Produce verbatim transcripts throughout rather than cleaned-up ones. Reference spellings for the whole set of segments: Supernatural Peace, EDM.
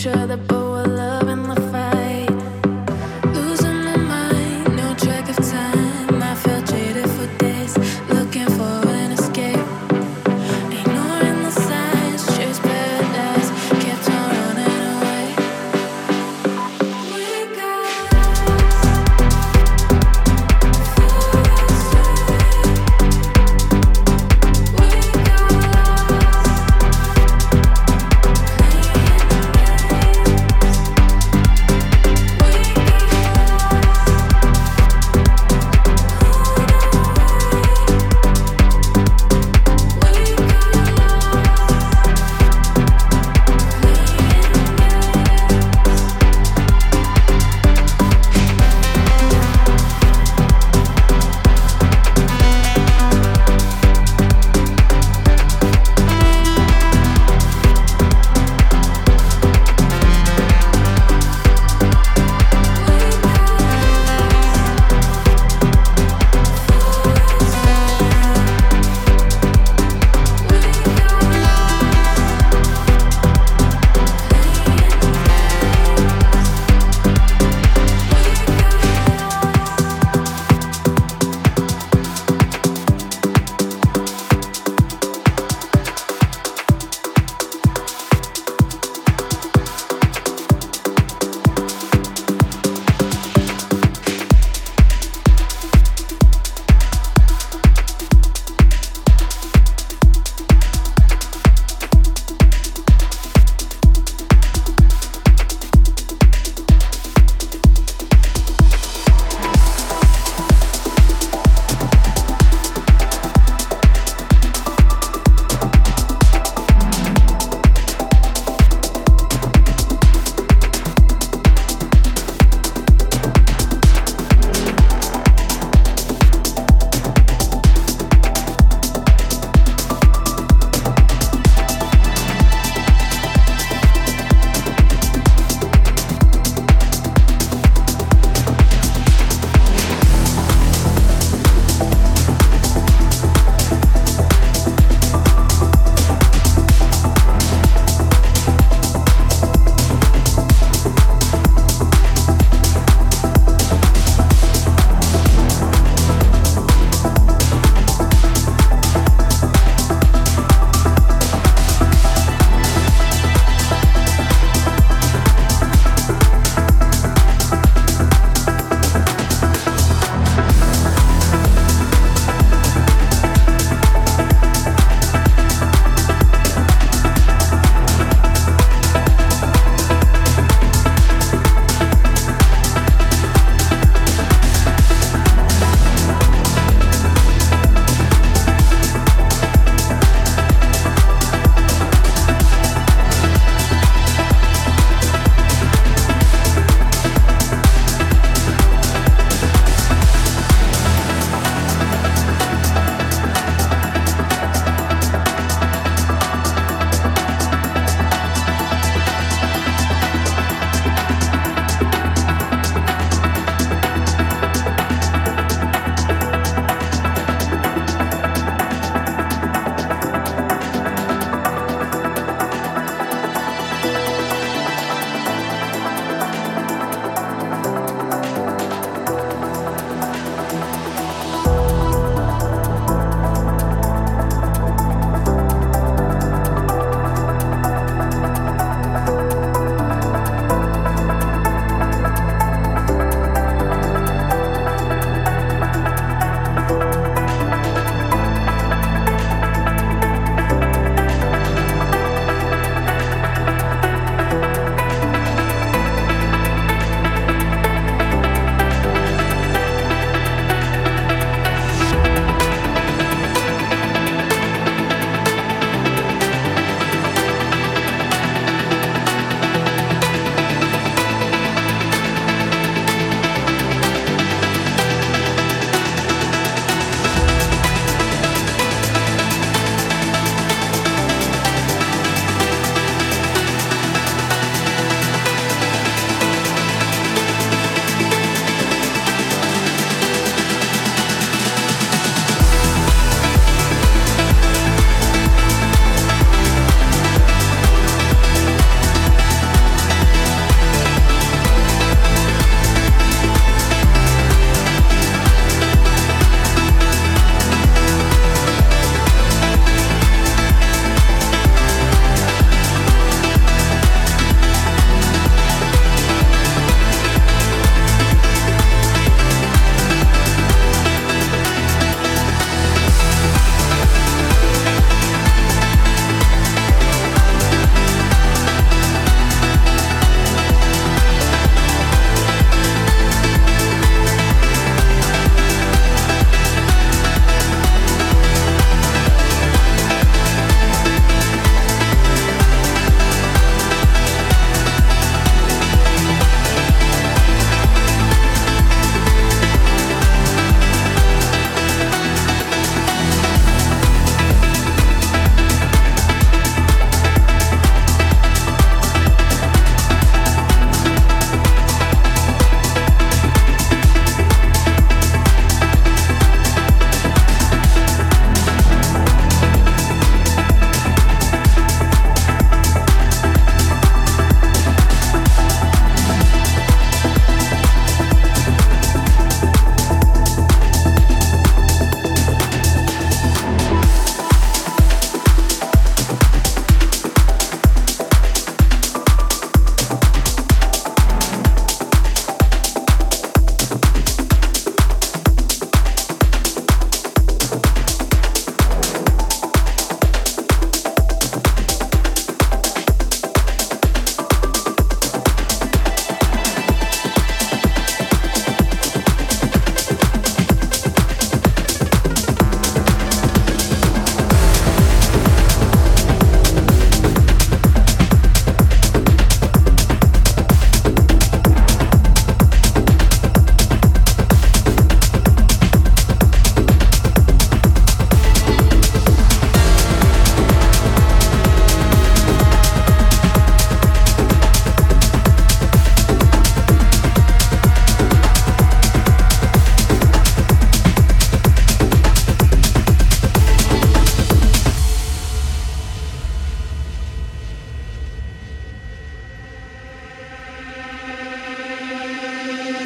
each other, but we're loving the fight. Losing my mind, no track of time. I felt jaded for days, looking for an escape. Ignoring the signs, chase paradise, kept on running away. We got lost. We got lost.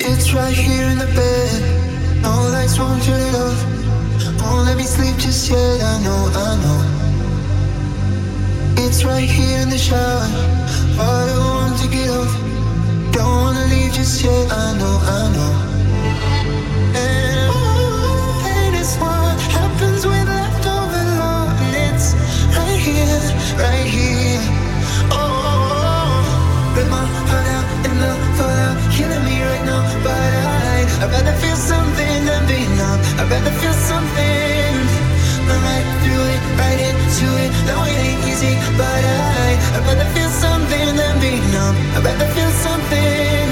It's right here in the bed. No lights, won't turn it off. Won't let me sleep just yet. I know, I know. It's right here in the shower, but I don't want to get off. Don't wanna leave just yet. I know, I know. And, oh, and it's what happens with leftover love. It's right here, right here. Oh, oh, oh. Rip my heart out in the fallout, killing me right now. But I, I'd rather feel something than be numb. I'd rather feel something. I'm right through it, right into it. No, it ain't easy, but I, I'd rather feel something than be numb. I'd rather feel something.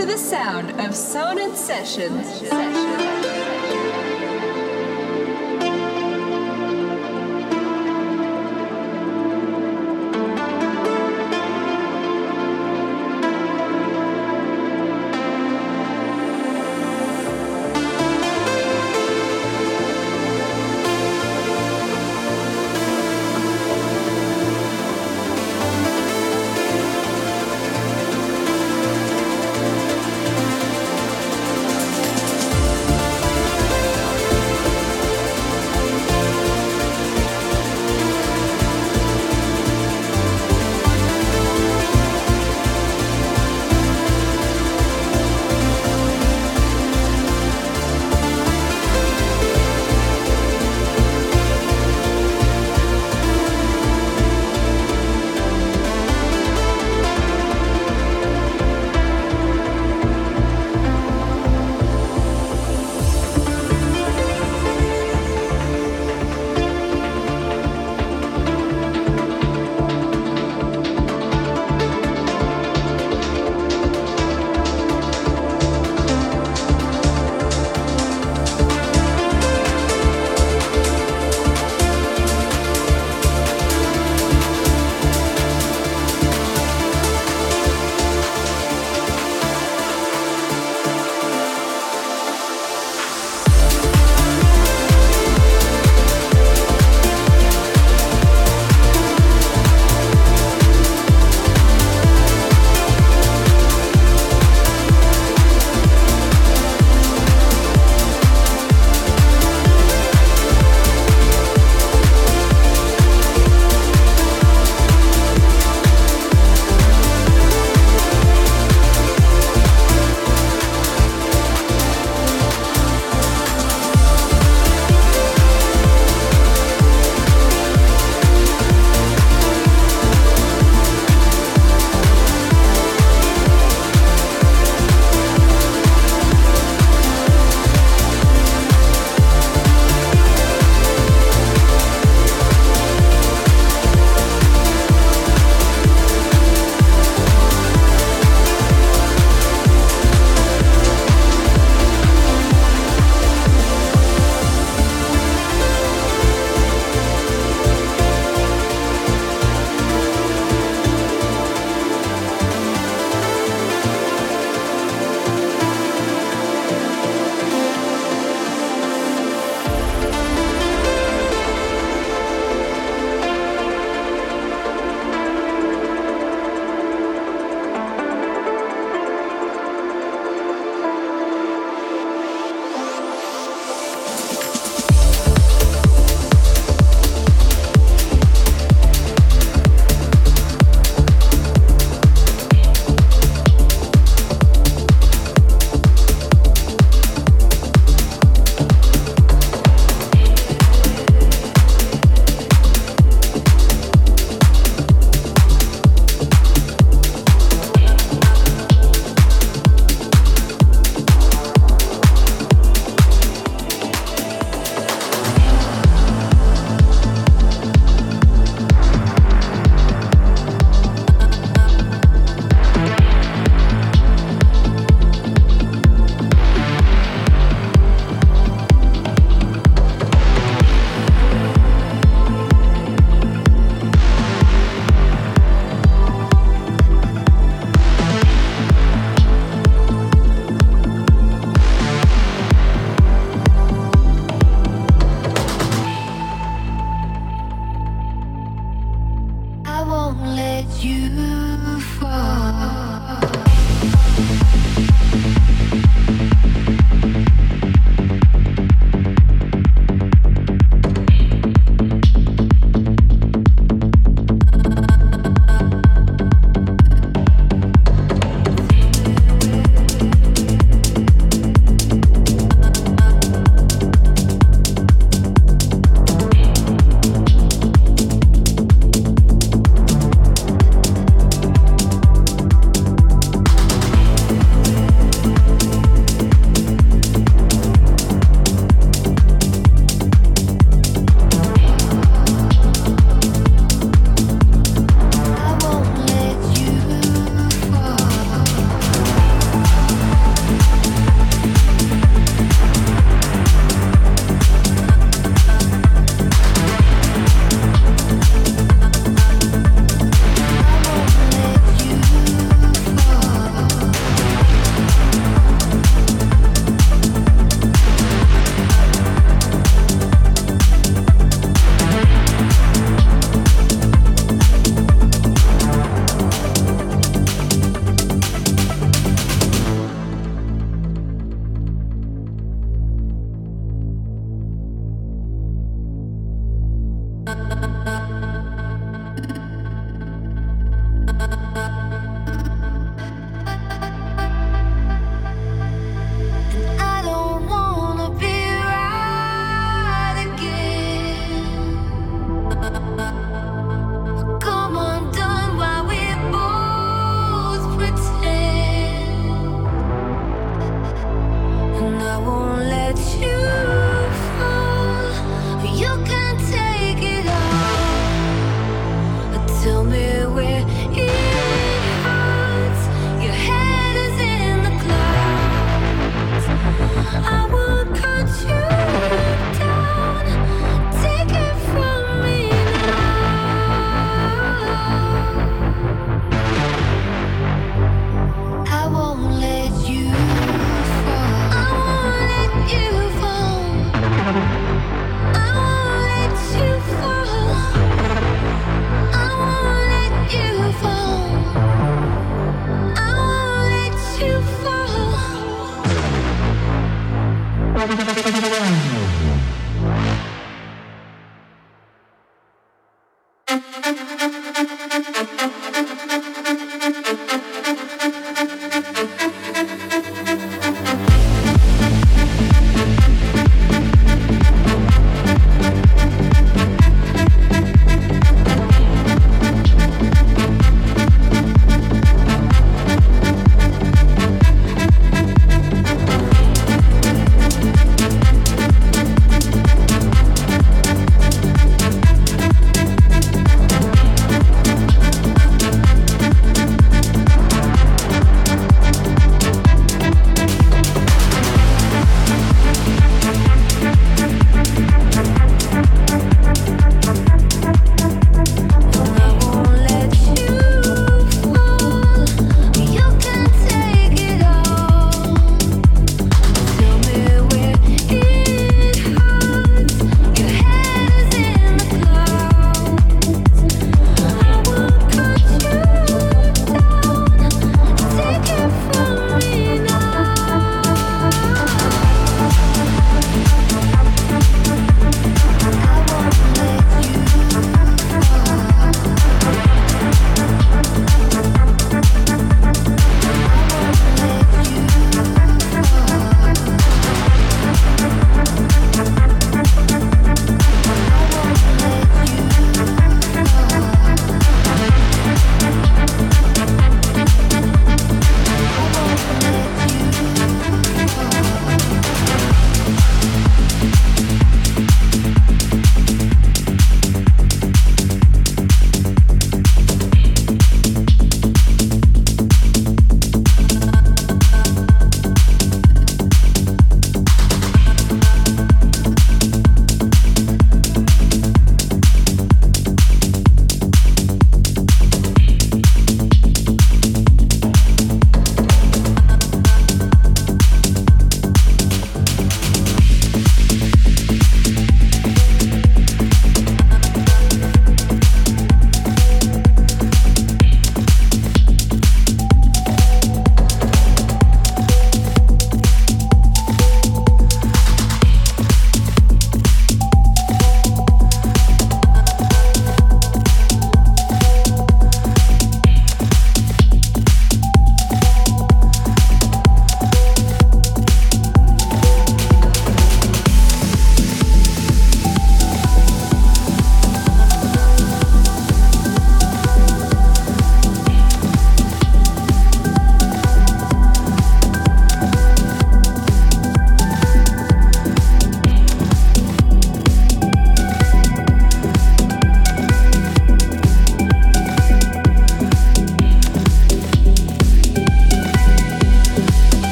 To the sound of Sonet Sessions.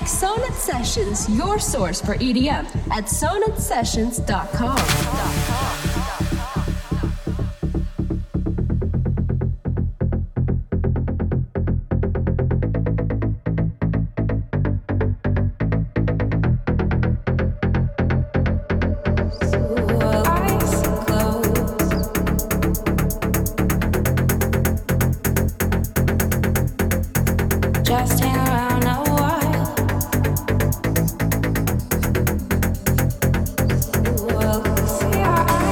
Make Sonet Sessions your source for E D M at Sonet Sessions dot com. See, I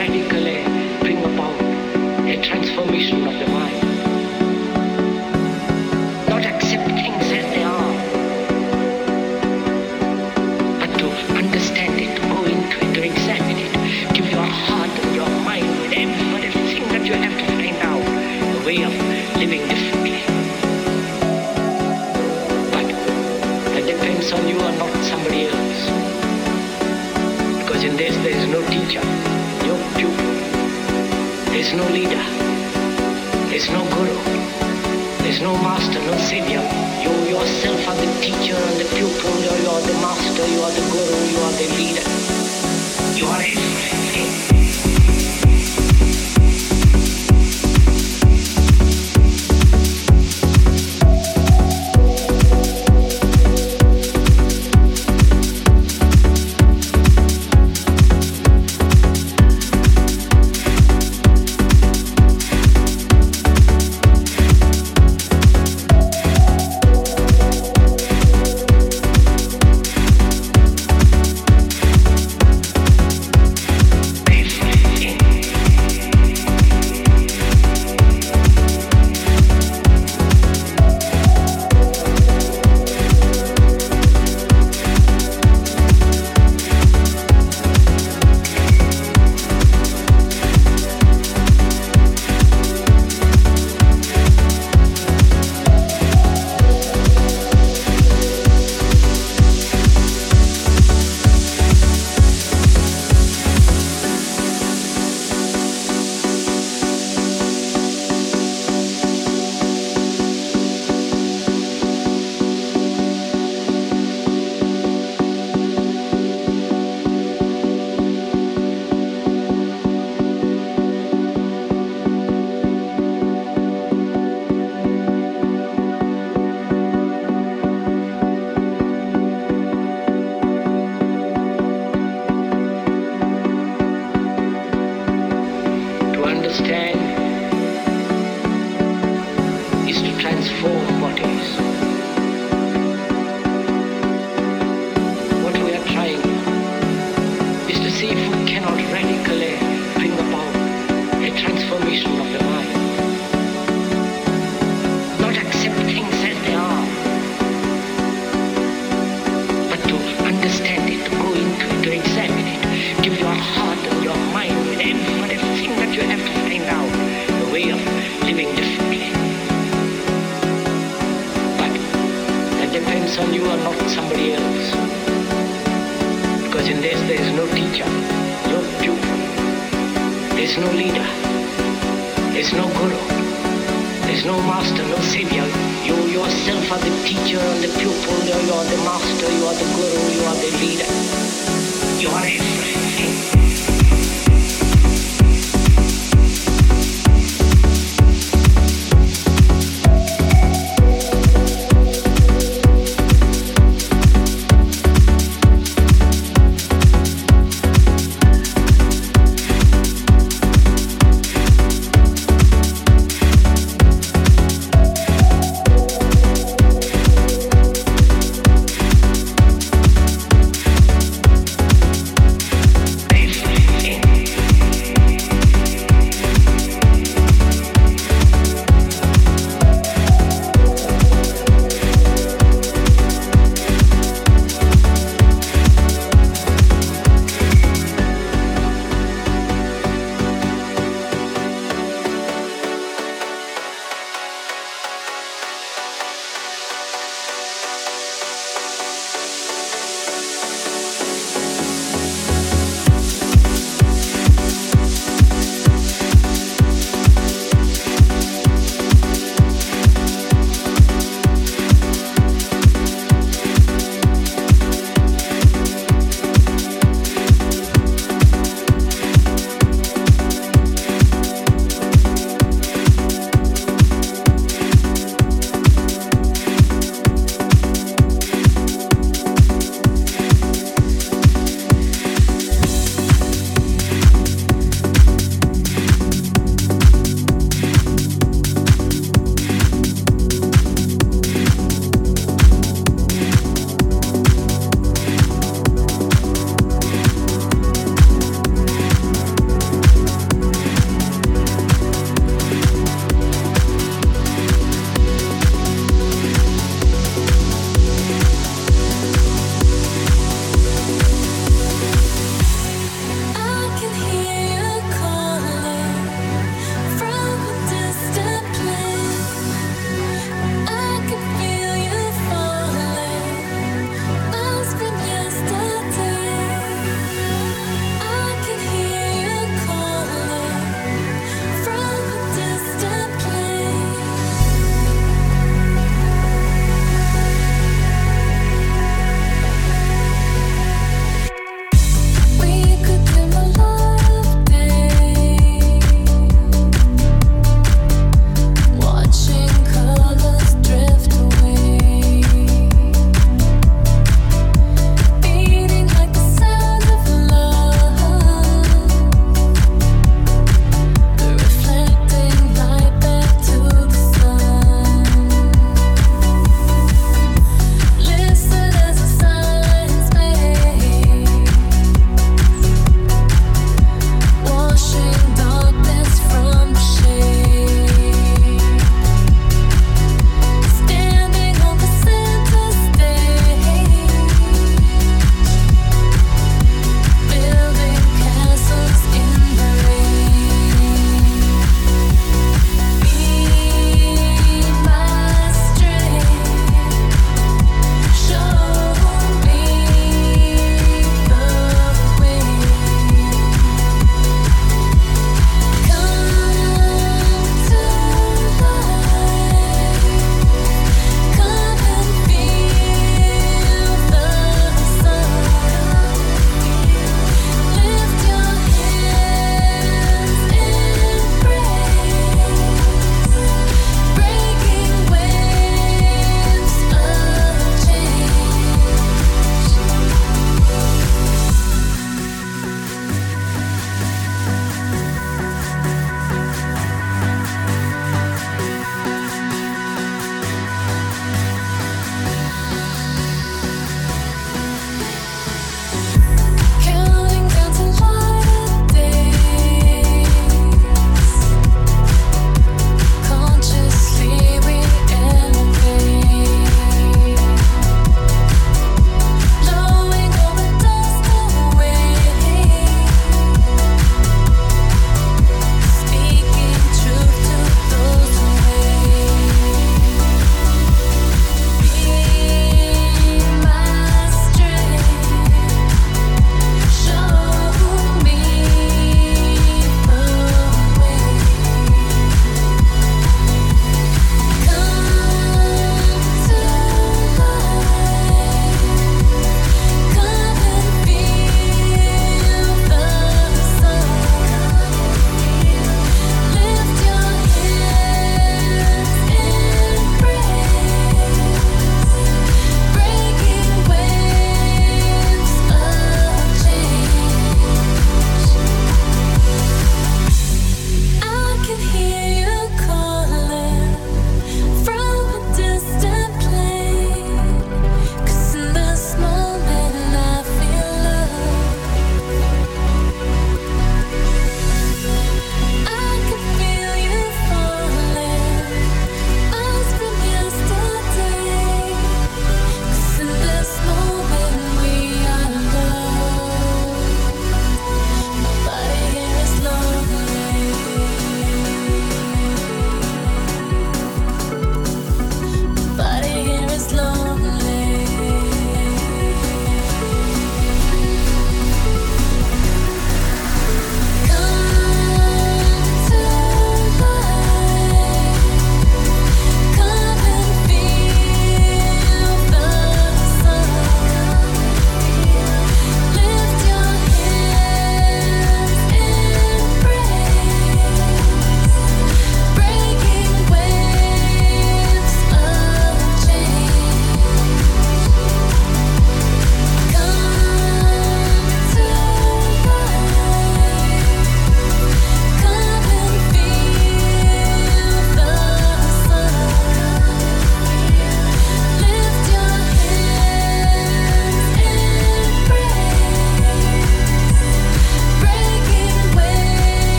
radically bring about a transformation of the mind. Not accept things as they are, but to understand it, go into it, to examine it, give your heart and your mind with everything that you have to find out, the way of living differently. But that depends on you or not somebody else. In this there is no teacher, no pupil, there is no leader, there is no guru, there is no master, no savior. You yourself are the teacher and the pupil, you are the master, you are the guru, you are the leader, you are everything. You are the master, you are the guru, you are the leader. You are everything.